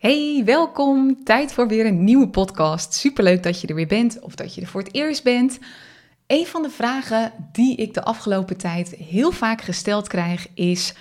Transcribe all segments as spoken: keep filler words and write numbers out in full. Hey, welkom. Tijd voor weer een nieuwe podcast. Superleuk dat je er weer bent of dat je er voor het eerst bent. Een van de vragen die ik de afgelopen tijd heel vaak gesteld krijg is: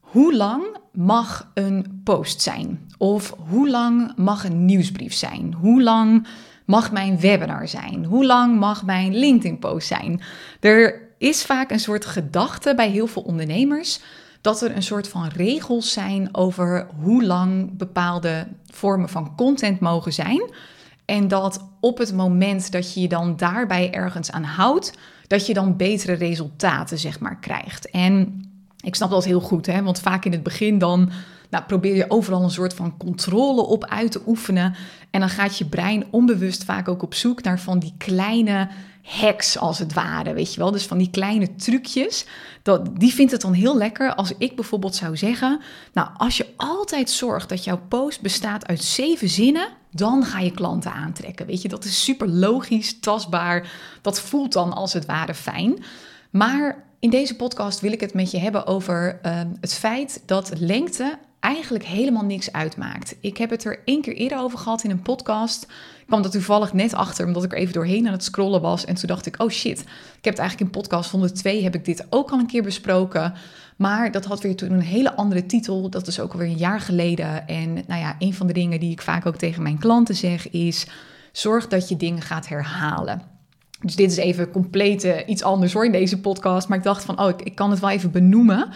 hoe lang mag een post zijn? Of hoe lang mag een nieuwsbrief zijn? Hoe lang mag mijn webinar zijn? Hoe lang mag mijn LinkedIn-post zijn? Er is vaak een soort gedachte bij heel veel ondernemers dat er een soort van regels zijn over hoe lang bepaalde vormen van content mogen zijn. En dat op het moment dat je je dan daarbij ergens aan houdt, dat je dan betere resultaten, zeg maar, krijgt. En ik snap dat heel goed, hè? Want vaak in het begin dan nou, probeer je overal een soort van controle op uit te oefenen. En dan gaat je brein onbewust vaak ook op zoek naar van die kleine hacks als het ware, weet je wel. Dus van die kleine trucjes, dat, die vindt het dan heel lekker als ik bijvoorbeeld zou zeggen: nou, als je altijd zorgt dat jouw post bestaat uit zeven zinnen, dan ga je klanten aantrekken, weet je. Dat is super logisch, tastbaar, dat voelt dan als het ware fijn. Maar in deze podcast wil ik het met je hebben over uh, het feit dat lengte eigenlijk helemaal niks uitmaakt. Ik heb het er één keer eerder over gehad in een podcast. Ik kwam er toevallig net achter, omdat ik er even doorheen aan het scrollen was. En toen dacht ik, oh shit, ik heb het eigenlijk in podcast honderdtwee... heb ik dit ook al een keer besproken. Maar dat had weer toen een hele andere titel. Dat is ook alweer een jaar geleden. En nou ja, een van de dingen die ik vaak ook tegen mijn klanten zeg is: zorg dat je dingen gaat herhalen. Dus dit is even compleet uh, iets anders hoor in deze podcast. Maar ik dacht van, oh, ik, ik kan het wel even benoemen.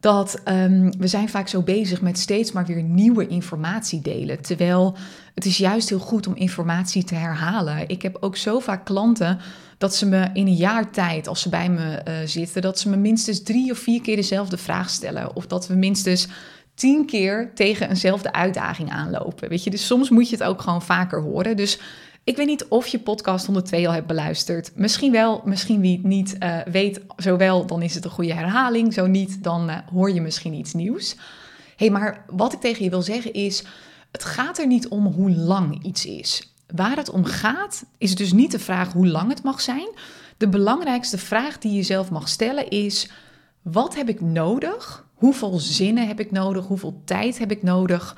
Dat um, we zijn vaak zo bezig met steeds maar weer nieuwe informatie delen. Terwijl het is juist heel goed om informatie te herhalen. Ik heb ook zo vaak klanten dat ze me in een jaar tijd, als ze bij me uh, zitten, dat ze me minstens drie of vier keer dezelfde vraag stellen. Of dat we minstens tien keer tegen eenzelfde uitdaging aanlopen. Weet je? Dus soms moet je het ook gewoon vaker horen. Dus ik weet niet of je podcast honderdtwee al hebt beluisterd. Misschien wel, misschien wie het niet uh, weet. Zowel, dan is het een goede herhaling. Zo niet, dan uh, hoor je misschien iets nieuws. Hey, maar wat ik tegen je wil zeggen is: het gaat er niet om hoe lang iets is. Waar het om gaat, is dus niet de vraag hoe lang het mag zijn. De belangrijkste vraag die je zelf mag stellen is: wat heb ik nodig? Hoeveel zinnen heb ik nodig? Hoeveel tijd heb ik nodig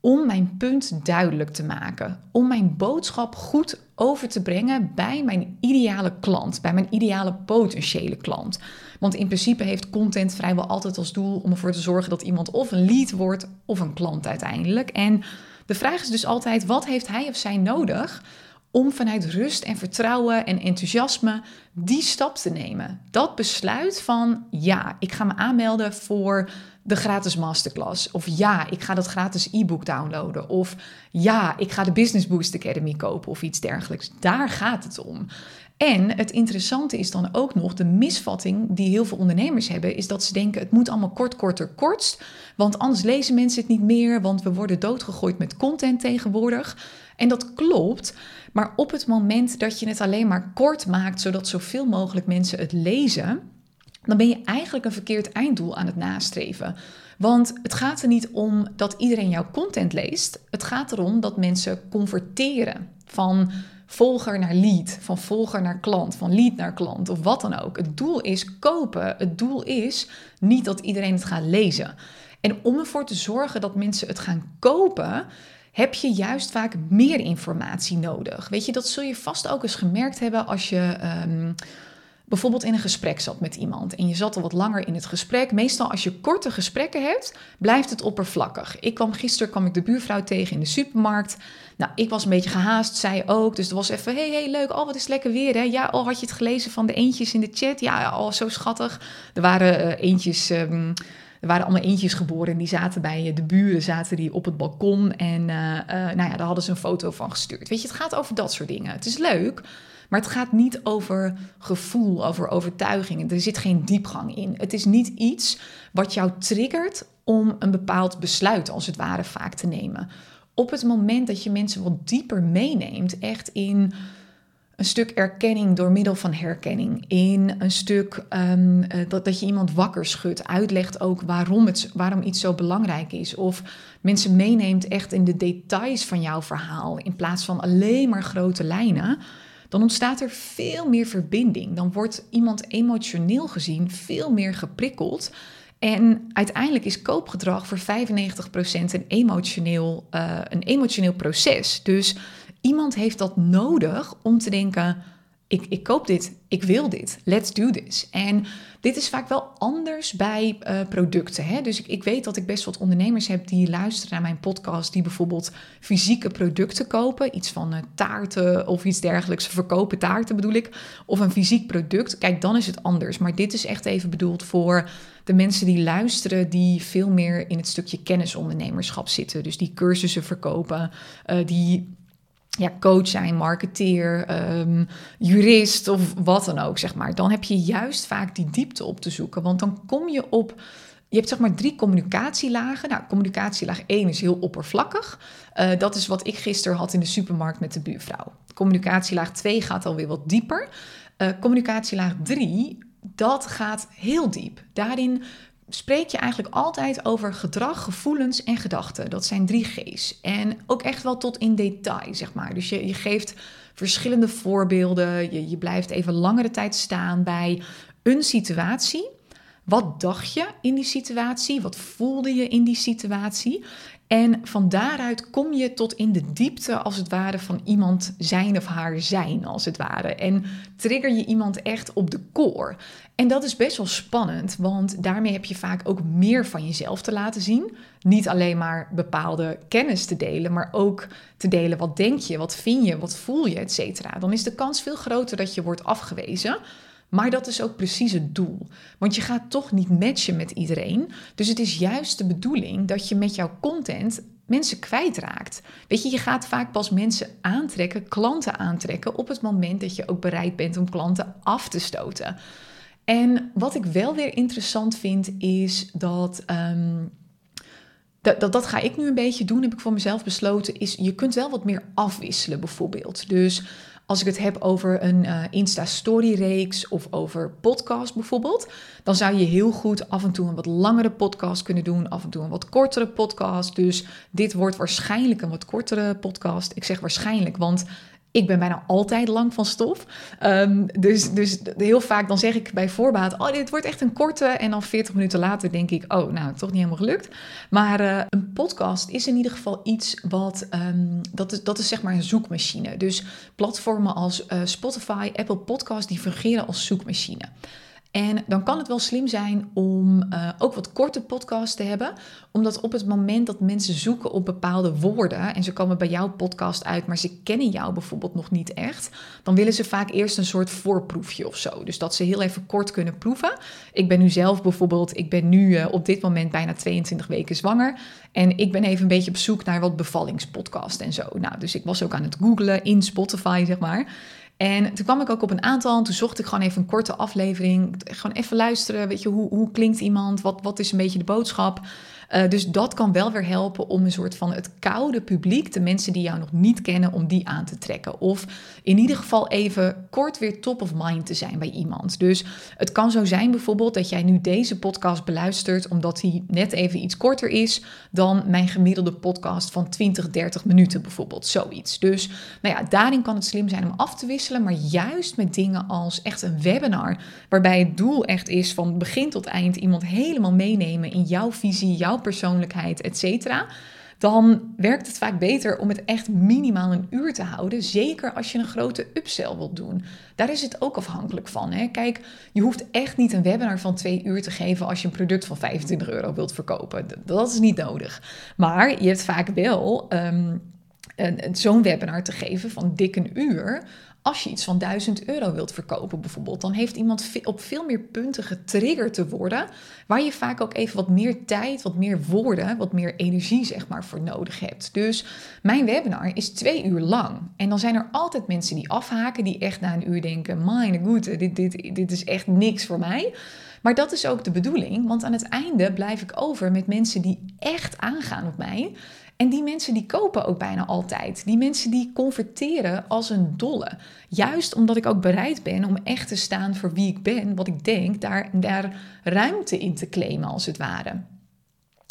om mijn punt duidelijk te maken, om mijn boodschap goed over te brengen bij mijn ideale klant, bij mijn ideale potentiële klant? Want in principe heeft content vrijwel altijd als doel om ervoor te zorgen dat iemand of een lead wordt of een klant uiteindelijk. En de vraag is dus altijd: wat heeft hij of zij nodig om vanuit rust en vertrouwen en enthousiasme die stap te nemen? Dat besluit van: ja, ik ga me aanmelden voor de gratis masterclass. Of ja, ik ga dat gratis e-book downloaden. Of ja, ik ga de Business Boost Academy kopen of iets dergelijks. Daar gaat het om. En het interessante is dan ook nog de misvatting die heel veel ondernemers hebben, is dat ze denken: het moet allemaal kort, korter, kortst. Want anders lezen mensen het niet meer, want we worden doodgegooid met content tegenwoordig. En dat klopt, maar op het moment dat je het alleen maar kort maakt, zodat zoveel mogelijk mensen het lezen, dan ben je eigenlijk een verkeerd einddoel aan het nastreven. Want het gaat er niet om dat iedereen jouw content leest. Het gaat erom dat mensen converteren van volger naar lead, van volger naar klant, van lead naar klant of wat dan ook. Het doel is kopen. Het doel is niet dat iedereen het gaat lezen. En om ervoor te zorgen dat mensen het gaan kopen, heb je juist vaak meer informatie nodig. Weet je, dat zul je vast ook eens gemerkt hebben als je um, bijvoorbeeld in een gesprek zat met iemand en je zat al wat langer in het gesprek. Meestal als je korte gesprekken hebt, blijft het oppervlakkig. Ik kwam gisteren kwam ik de buurvrouw tegen in de supermarkt. Nou, ik was een beetje gehaast, zij ook. Dus er was even: hey, hey, leuk. Oh, wat is lekker weer, hè? Ja, al oh, had je het gelezen van de eendjes in de chat? Ja, al oh, zo schattig. Er waren uh, eendjes... Um, Er waren allemaal eentjes geboren en die zaten bij de buren, zaten die op het balkon. En uh, uh, nou ja, daar hadden ze een foto van gestuurd. Weet je, het gaat over dat soort dingen. Het is leuk, maar het gaat niet over gevoel, over overtuigingen. Er zit geen diepgang in. Het is niet iets wat jou triggert om een bepaald besluit, als het ware, vaak te nemen. Op het moment dat je mensen wat dieper meeneemt, echt in een stuk erkenning door middel van herkenning, in een stuk um, dat, dat je iemand wakker schudt, uitlegt ook waarom, het, waarom iets zo belangrijk is. Of mensen meeneemt echt in de details van jouw verhaal, in plaats van alleen maar grote lijnen, dan ontstaat er veel meer verbinding. Dan wordt iemand emotioneel gezien veel meer geprikkeld. En uiteindelijk is koopgedrag voor vijfennegentig procent een emotioneel, uh, een emotioneel proces. Dus iemand heeft dat nodig om te denken, ik, ik koop dit, ik wil dit, let's do this. En dit is vaak wel anders bij uh, producten. Hè? Dus ik, ik weet dat ik best wat ondernemers heb die luisteren naar mijn podcast, die bijvoorbeeld fysieke producten kopen. Iets van uh, taarten of iets dergelijks. Verkopen taarten bedoel ik. Of een fysiek product. Kijk, dan is het anders. Maar dit is echt even bedoeld voor de mensen die luisteren, die veel meer in het stukje kennisondernemerschap zitten. Dus die cursussen verkopen, uh, die... ja, coach zijn, marketeer, um, jurist of wat dan ook, zeg maar. Dan heb je juist vaak die diepte op te zoeken. Want dan kom je op... Je hebt zeg maar drie communicatielagen. Nou, communicatielaag één is heel oppervlakkig. Uh, dat is wat ik gisteren had in de supermarkt met de buurvrouw. Communicatielaag twee gaat alweer wat dieper. Uh, communicatielaag drie, dat gaat heel diep. Daarin spreek je eigenlijk altijd over gedrag, gevoelens en gedachten. Dat zijn drie G's. En ook echt wel tot in detail, zeg maar. Dus je, je geeft verschillende voorbeelden. Je, je blijft even langere tijd staan bij een situatie. Wat dacht je in die situatie? Wat voelde je in die situatie? En van daaruit kom je tot in de diepte, als het ware, van iemand zijn of haar zijn, als het ware. En trigger je iemand echt op de core. En dat is best wel spannend, want daarmee heb je vaak ook meer van jezelf te laten zien. Niet alleen maar bepaalde kennis te delen, maar ook te delen wat denk je, wat vind je, wat voel je, et cetera. Dan is de kans veel groter dat je wordt afgewezen. Maar dat is ook precies het doel. Want je gaat toch niet matchen met iedereen. Dus het is juist de bedoeling dat je met jouw content mensen kwijtraakt. Weet je, je gaat vaak pas mensen aantrekken, klanten aantrekken, op het moment dat je ook bereid bent om klanten af te stoten. En wat ik wel weer interessant vind, is dat... Um, Dat, dat, dat ga ik nu een beetje doen, heb ik voor mezelf besloten, is je kunt wel wat meer afwisselen bijvoorbeeld. Dus als ik het heb over een uh, Insta-story-reeks of over podcast bijvoorbeeld, dan zou je heel goed af en toe een wat langere podcast kunnen doen, af en toe een wat kortere podcast. Dus dit wordt waarschijnlijk een wat kortere podcast. Ik zeg waarschijnlijk, want ik ben bijna altijd lang van stof. Um, dus, dus heel vaak dan zeg ik bij voorbaat, oh, dit wordt echt een korte. En dan veertig minuten later denk ik, oh, nou, toch niet helemaal gelukt. Maar uh, een podcast is in ieder geval iets wat, um, dat is, dat is zeg maar een zoekmachine. Dus platformen als uh, Spotify, Apple Podcasts, die fungeren als zoekmachine. En dan kan het wel slim zijn om uh, ook wat korte podcasts te hebben. Omdat op het moment dat mensen zoeken op bepaalde woorden, en ze komen bij jouw podcast uit, maar ze kennen jou bijvoorbeeld nog niet echt, dan willen ze vaak eerst een soort voorproefje of zo. Dus dat ze heel even kort kunnen proeven. Ik ben nu zelf bijvoorbeeld, ik ben nu uh, op dit moment bijna tweeëntwintig weken zwanger. En ik ben even een beetje op zoek naar wat bevallingspodcasts en zo. Nou, dus ik was ook aan het googlen in Spotify, zeg maar. En toen kwam ik ook op een aantal, toen zocht ik gewoon even een korte aflevering. Gewoon even luisteren, weet je, hoe, hoe klinkt iemand? Wat, wat is een beetje de boodschap? Uh, dus dat kan wel weer helpen om een soort van het koude publiek, de mensen die jou nog niet kennen, om die aan te trekken. Of in ieder geval even kort weer top of mind te zijn bij iemand. Dus het kan zo zijn bijvoorbeeld dat jij nu deze podcast beluistert, omdat die net even iets korter is dan mijn gemiddelde podcast van twintig, dertig minuten bijvoorbeeld. Zoiets. Dus nou ja, daarin kan het slim zijn om af te wisselen, maar juist met dingen als echt een webinar, waarbij het doel echt is van begin tot eind iemand helemaal meenemen in jouw visie, jouw persoonlijkheid, et cetera, dan werkt het vaak beter om het echt minimaal een uur te houden. Zeker als je een grote upsell wilt doen. Daar is het ook afhankelijk van. Hè? Kijk, je hoeft echt niet een webinar van twee uur te geven als je een product van vijfentwintig euro wilt verkopen. Dat is niet nodig. Maar je hebt vaak wel um, een, een, zo'n webinar te geven van dik een uur. Als je iets van duizend euro wilt verkopen bijvoorbeeld, dan heeft iemand op veel meer punten getriggerd te worden, waar je vaak ook even wat meer tijd, wat meer woorden, wat meer energie zeg maar voor nodig hebt. Dus mijn webinar is twee uur lang. En dan zijn er altijd mensen die afhaken, die echt na een uur denken, mijn goede, dit, dit, dit is echt niks voor mij. Maar dat is ook de bedoeling, want aan het einde blijf ik over met mensen die echt aangaan op mij. En die mensen die kopen ook bijna altijd. Die mensen die converteren als een dolle. Juist omdat ik ook bereid ben om echt te staan voor wie ik ben, wat ik denk, daar, daar ruimte in te claimen als het ware.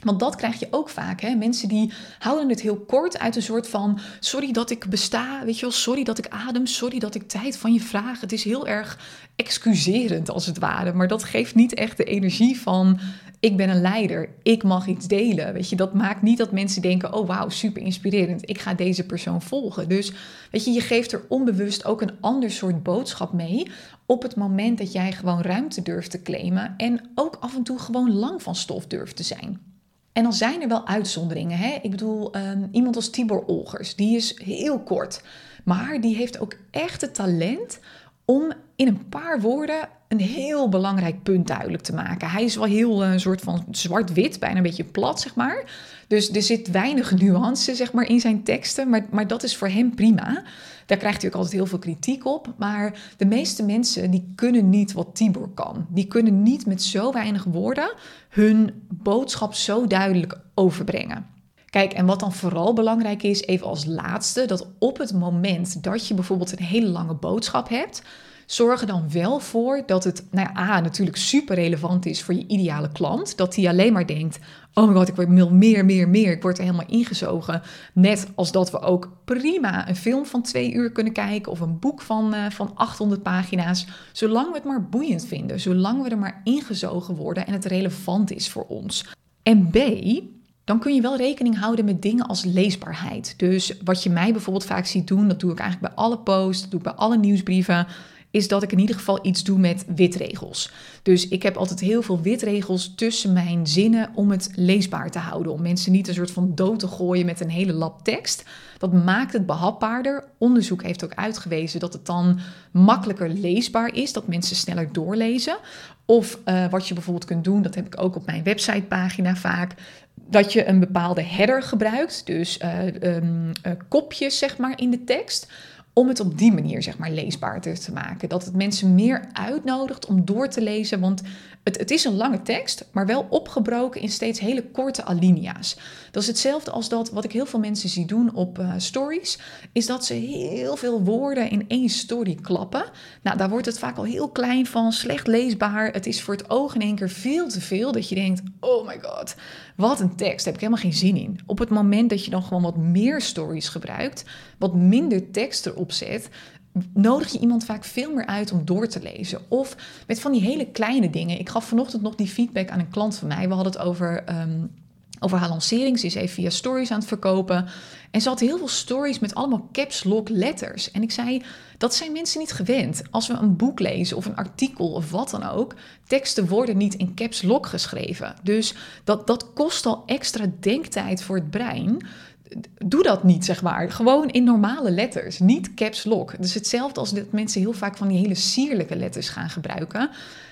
Want dat krijg je ook vaak. Hè? Mensen die houden het heel kort uit een soort van... sorry dat ik besta, weet je wel, sorry dat ik adem... sorry dat ik tijd van je vraag. Het is heel erg excuserend als het ware. Maar dat geeft niet echt de energie van... ik ben een leider, ik mag iets delen. Weet je, dat maakt niet dat mensen denken... oh wauw, super inspirerend, ik ga deze persoon volgen. Dus weet je, je geeft er onbewust ook een ander soort boodschap mee... op het moment dat jij gewoon ruimte durft te claimen... en ook af en toe gewoon lang van stof durft te zijn... En dan zijn er wel uitzonderingen. Hè? Ik bedoel, um, iemand als Tibor Olgers, die is heel kort. Maar die heeft ook echt het talent om in een paar woorden een heel belangrijk punt duidelijk te maken. Hij is wel heel een uh, soort van zwart-wit, bijna een beetje plat, zeg maar. Dus er zit weinig nuance, zeg maar, in zijn teksten. Maar, maar dat is voor hem prima. Daar krijgt hij ook altijd heel veel kritiek op. Maar de meeste mensen, die kunnen niet wat Tibor kan. Die kunnen niet met zo weinig woorden hun boodschap zo duidelijk overbrengen. Kijk, en wat dan vooral belangrijk is, even als laatste... dat op het moment dat je bijvoorbeeld een hele lange boodschap hebt... zorg er dan wel voor dat het, nou ja, A, natuurlijk super relevant is voor je ideale klant. Dat die alleen maar denkt, oh my god, ik word meer, meer, meer. Ik word er helemaal ingezogen. Net als dat we ook prima een film van twee uur kunnen kijken... of een boek van, uh, van achthonderd pagina's. Zolang we het maar boeiend vinden. Zolang we er maar ingezogen worden en het relevant is voor ons. En B... dan kun je wel rekening houden met dingen als leesbaarheid. Dus wat je mij bijvoorbeeld vaak ziet doen, dat doe ik eigenlijk bij alle posts, dat doe ik bij alle nieuwsbrieven, is dat ik in ieder geval iets doe met witregels. Dus ik heb altijd heel veel witregels tussen mijn zinnen om het leesbaar te houden. Om mensen niet een soort van dood te gooien met een hele lap tekst. Dat maakt het behapbaarder. Onderzoek heeft ook uitgewezen dat het dan makkelijker leesbaar is. Dat mensen sneller doorlezen. Of uh, wat je bijvoorbeeld kunt doen, dat heb ik ook op mijn websitepagina vaak... dat je een bepaalde header gebruikt, dus uh, um, uh, kopjes zeg maar in de tekst, om het op die manier zeg maar leesbaarder te maken. Dat het mensen meer uitnodigt om door te lezen, want het, het is een lange tekst, maar wel opgebroken in steeds hele korte alinea's. Dat is hetzelfde als dat wat ik heel veel mensen zie doen op uh, stories, is dat ze heel veel woorden in één story klappen. Nou, daar wordt het vaak al heel klein van, slecht leesbaar. Het is voor het oog in één keer veel te veel, dat je denkt, oh my god, wat een tekst, daar heb ik helemaal geen zin in. Op het moment dat je dan gewoon wat meer stories gebruikt, wat minder tekst erop zet, nodig je iemand vaak veel meer uit om door te lezen. Of met van die hele kleine dingen. Ik gaf vanochtend nog die feedback aan een klant van mij. We hadden het over, um, over haar lancering. Ze is even via stories aan het verkopen. En ze had heel veel stories met allemaal caps lock letters. En ik zei, dat zijn mensen niet gewend. Als we een boek lezen of een artikel of wat dan ook... teksten worden niet in caps lock geschreven. Dus dat, dat kost al extra denktijd voor het brein... Doe dat niet, zeg maar. Gewoon in normale letters, niet caps lock. Dus hetzelfde als dat mensen heel vaak van die hele sierlijke letters gaan gebruiken.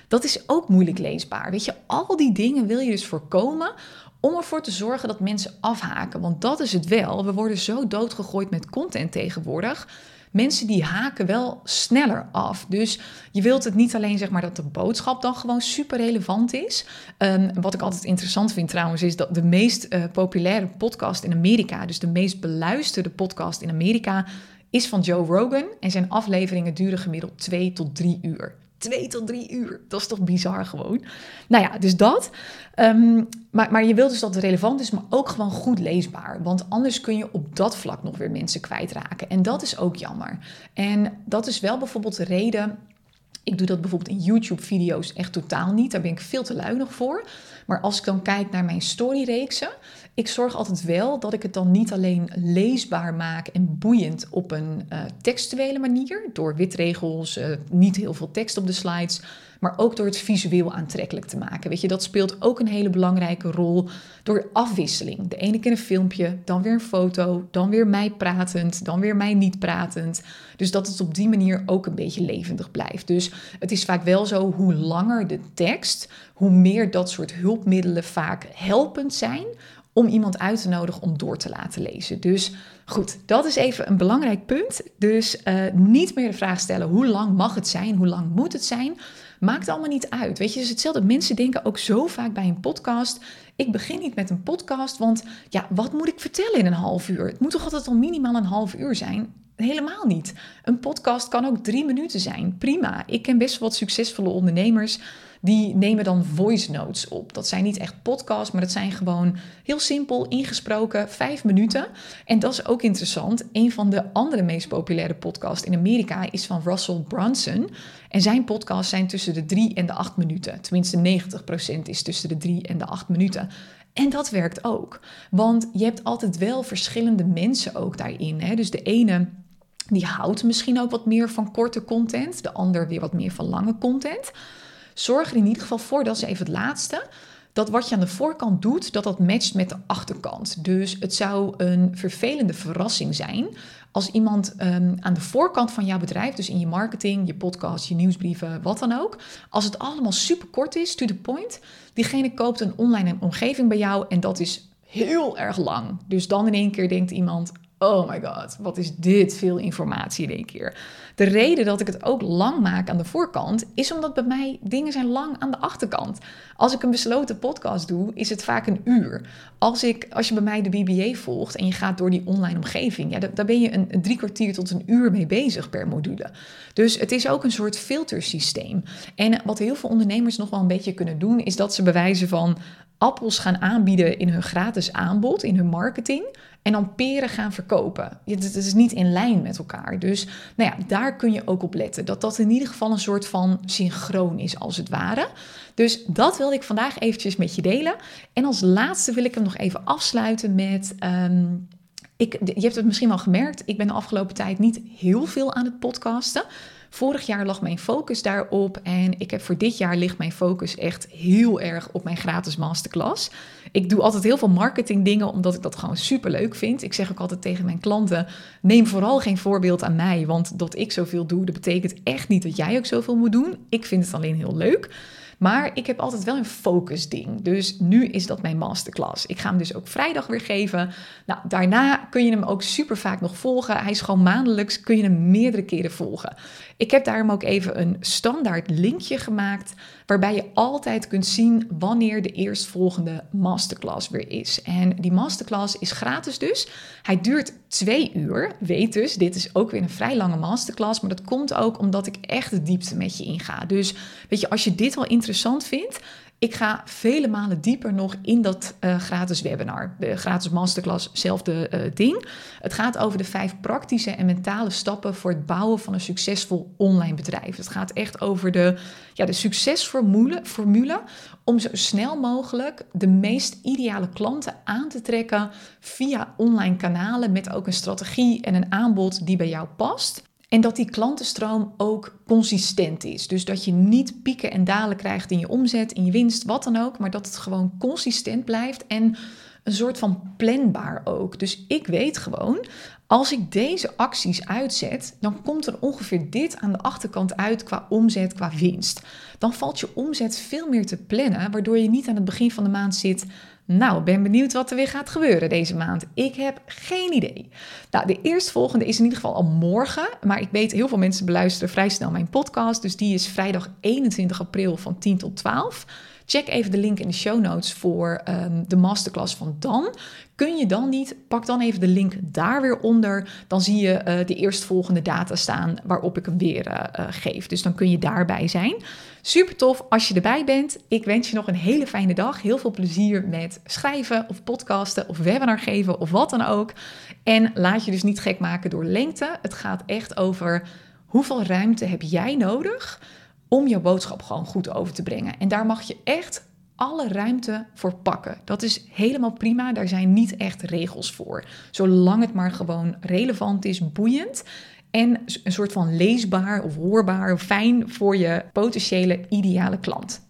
Dat is ook moeilijk leesbaar. Weet je, al die dingen wil je dus voorkomen om ervoor te zorgen dat mensen afhaken. Want dat is het wel. We worden zo doodgegooid met content tegenwoordig. Mensen die haken wel sneller af. Dus je wilt het niet alleen, zeg maar, dat de boodschap dan gewoon super relevant is. Um, wat ik altijd interessant vind trouwens, is dat de meest uh, populaire podcast in Amerika, dus de meest beluisterde podcast in Amerika, is van Joe Rogan. En zijn afleveringen duren gemiddeld twee tot drie uur. Twee tot drie uur, dat is toch bizar gewoon. Nou ja, dus dat. Um, maar, maar je wilt dus dat het relevant is, maar ook gewoon goed leesbaar. Want anders kun je op dat vlak nog weer mensen kwijtraken. En dat is ook jammer. En dat is wel bijvoorbeeld de reden... Ik doe dat bijvoorbeeld in YouTube-video's echt totaal niet. Daar ben ik veel te lui nog voor. Maar als ik dan kijk naar mijn storyreeksen... ik zorg altijd wel dat ik het dan niet alleen leesbaar maak... en boeiend op een uh, textuele manier. Door witregels, uh, niet heel veel tekst op de slides... maar ook door het visueel aantrekkelijk te maken. Weet je, dat speelt ook een hele belangrijke rol door afwisseling. De ene keer een filmpje, dan weer een foto, dan weer mij pratend, dan weer mij niet pratend. Dus dat het op die manier ook een beetje levendig blijft. Dus het is vaak wel zo, hoe langer de tekst, hoe meer dat soort hulpmiddelen vaak helpend zijn... om iemand uit te nodigen om door te laten lezen. Dus goed, dat is even een belangrijk punt. Dus uh, niet meer de vraag stellen, hoe lang mag het zijn? Hoe lang moet het zijn? Maakt allemaal niet uit. Weet je, dus hetzelfde. Mensen denken ook zo vaak bij een podcast... ik begin niet met een podcast, want ja, wat moet ik vertellen in een half uur? Het moet toch altijd al minimaal een half uur zijn? Helemaal niet. Een podcast kan ook drie minuten zijn. Prima. Ik ken best wat succesvolle ondernemers. Die nemen dan voice notes op. Dat zijn niet echt podcasts, maar dat zijn gewoon heel simpel ingesproken vijf minuten. En dat is ook interessant. Een van de andere meest populaire podcasts in Amerika is van Russell Brunson. En zijn podcasts zijn tussen de drie en de acht minuten. Tenminste negentig procent is tussen de drie en de acht minuten. En dat werkt ook. Want je hebt altijd wel verschillende mensen ook daarin. Hè? Dus de ene... die houdt misschien ook wat meer van korte content. De ander weer wat meer van lange content. Zorg er in ieder geval voor, dat is even het laatste... dat wat je aan de voorkant doet, dat dat matcht met de achterkant. Dus het zou een vervelende verrassing zijn... als iemand um, aan de voorkant van jouw bedrijf... dus in je marketing, je podcast, je nieuwsbrieven, wat dan ook... als het allemaal super kort is, to the point... diegene koopt een online omgeving bij jou... en dat is heel erg lang. Dus dan in één keer denkt iemand... oh my god, wat is dit veel informatie in één keer. De reden dat ik het ook lang maak aan de voorkant... is omdat bij mij dingen zijn lang aan de achterkant. Als ik een besloten podcast doe, is het vaak een uur. Als, ik, als je bij mij de B B A volgt en je gaat door die online omgeving... Ja, daar ben je een, een drie kwartier tot een uur mee bezig per module. Dus het is ook een soort filtersysteem. En wat heel veel ondernemers nog wel een beetje kunnen doen... is dat ze bewijzen van... appels gaan aanbieden in hun gratis aanbod, in hun marketing... en dan peren gaan verkopen. Het is niet in lijn met elkaar. Dus nou ja, daar kun je ook op letten. Dat dat in ieder geval een soort van synchroon is, als het ware. Dus dat wilde ik vandaag eventjes met je delen. En als laatste wil ik hem nog even afsluiten met... Um, ik, je hebt het misschien wel gemerkt, ik ben de afgelopen tijd niet heel veel aan het podcasten... Vorig jaar lag mijn focus daarop en ik heb voor dit jaar ligt mijn focus echt heel erg op mijn gratis masterclass. Ik doe altijd heel veel marketingdingen omdat ik dat gewoon super leuk vind. Ik zeg ook altijd tegen mijn klanten, neem vooral geen voorbeeld aan mij, want dat ik zoveel doe, dat betekent echt niet dat jij ook zoveel moet doen. Ik vind het alleen heel leuk. Maar ik heb altijd wel een focusding. Dus nu is dat mijn masterclass. Ik ga hem dus ook vrijdag weer geven. Nou, daarna kun je hem ook super vaak nog volgen. Hij is gewoon maandelijks, kun je hem meerdere keren volgen. Ik heb daarom ook even een standaard linkje gemaakt... waarbij je altijd kunt zien wanneer de eerstvolgende masterclass weer is. En die masterclass is gratis dus. Hij duurt twee uur. Weet dus, dit is ook weer een vrij lange masterclass. Maar dat komt ook omdat ik echt de diepte met je inga. Dus weet je, als je dit al interessant vindt... ik ga vele malen dieper nog in dat uh, gratis webinar. De gratis masterclass, zelfde uh, ding. Het gaat over de vijf praktische en mentale stappen... voor het bouwen van een succesvol online bedrijf. Het gaat echt over de, ja, de succesformule formule, om zo snel mogelijk de meest ideale klanten aan te trekken... via online kanalen met ook een strategie en een aanbod die bij jou past... En dat die klantenstroom ook consistent is. Dus dat je niet pieken en dalen krijgt in je omzet, in je winst, wat dan ook. Maar dat het gewoon consistent blijft en een soort van planbaar ook. Dus ik weet gewoon, als ik deze acties uitzet... dan komt er ongeveer dit aan de achterkant uit qua omzet, qua winst. Dan valt je omzet veel meer te plannen... waardoor je niet aan het begin van de maand zit... nou, ben benieuwd wat er weer gaat gebeuren deze maand. Ik heb geen idee. Nou, de eerstvolgende is in ieder geval al morgen. Maar ik weet, heel veel mensen beluisteren vrij snel mijn podcast. Dus die is vrijdag eenentwintig april van tien tot twaalf. Check even de link in de show notes voor um, de masterclass van dan. Kun je dan niet, pak dan even de link daar weer onder. Dan zie je uh, de eerstvolgende data staan waarop ik hem weer uh, geef. Dus dan kun je daarbij zijn. Super tof als je erbij bent. Ik wens je nog een hele fijne dag. Heel veel plezier met schrijven of podcasten of webinar geven of wat dan ook. En laat je dus niet gek maken door lengte. Het gaat echt over hoeveel ruimte heb jij nodig... om je boodschap gewoon goed over te brengen. En daar mag je echt alle ruimte voor pakken. Dat is helemaal prima. Daar zijn niet echt regels voor. Zolang het maar gewoon relevant is, boeiend... en een soort van leesbaar of hoorbaar, fijn voor je potentiële ideale klant.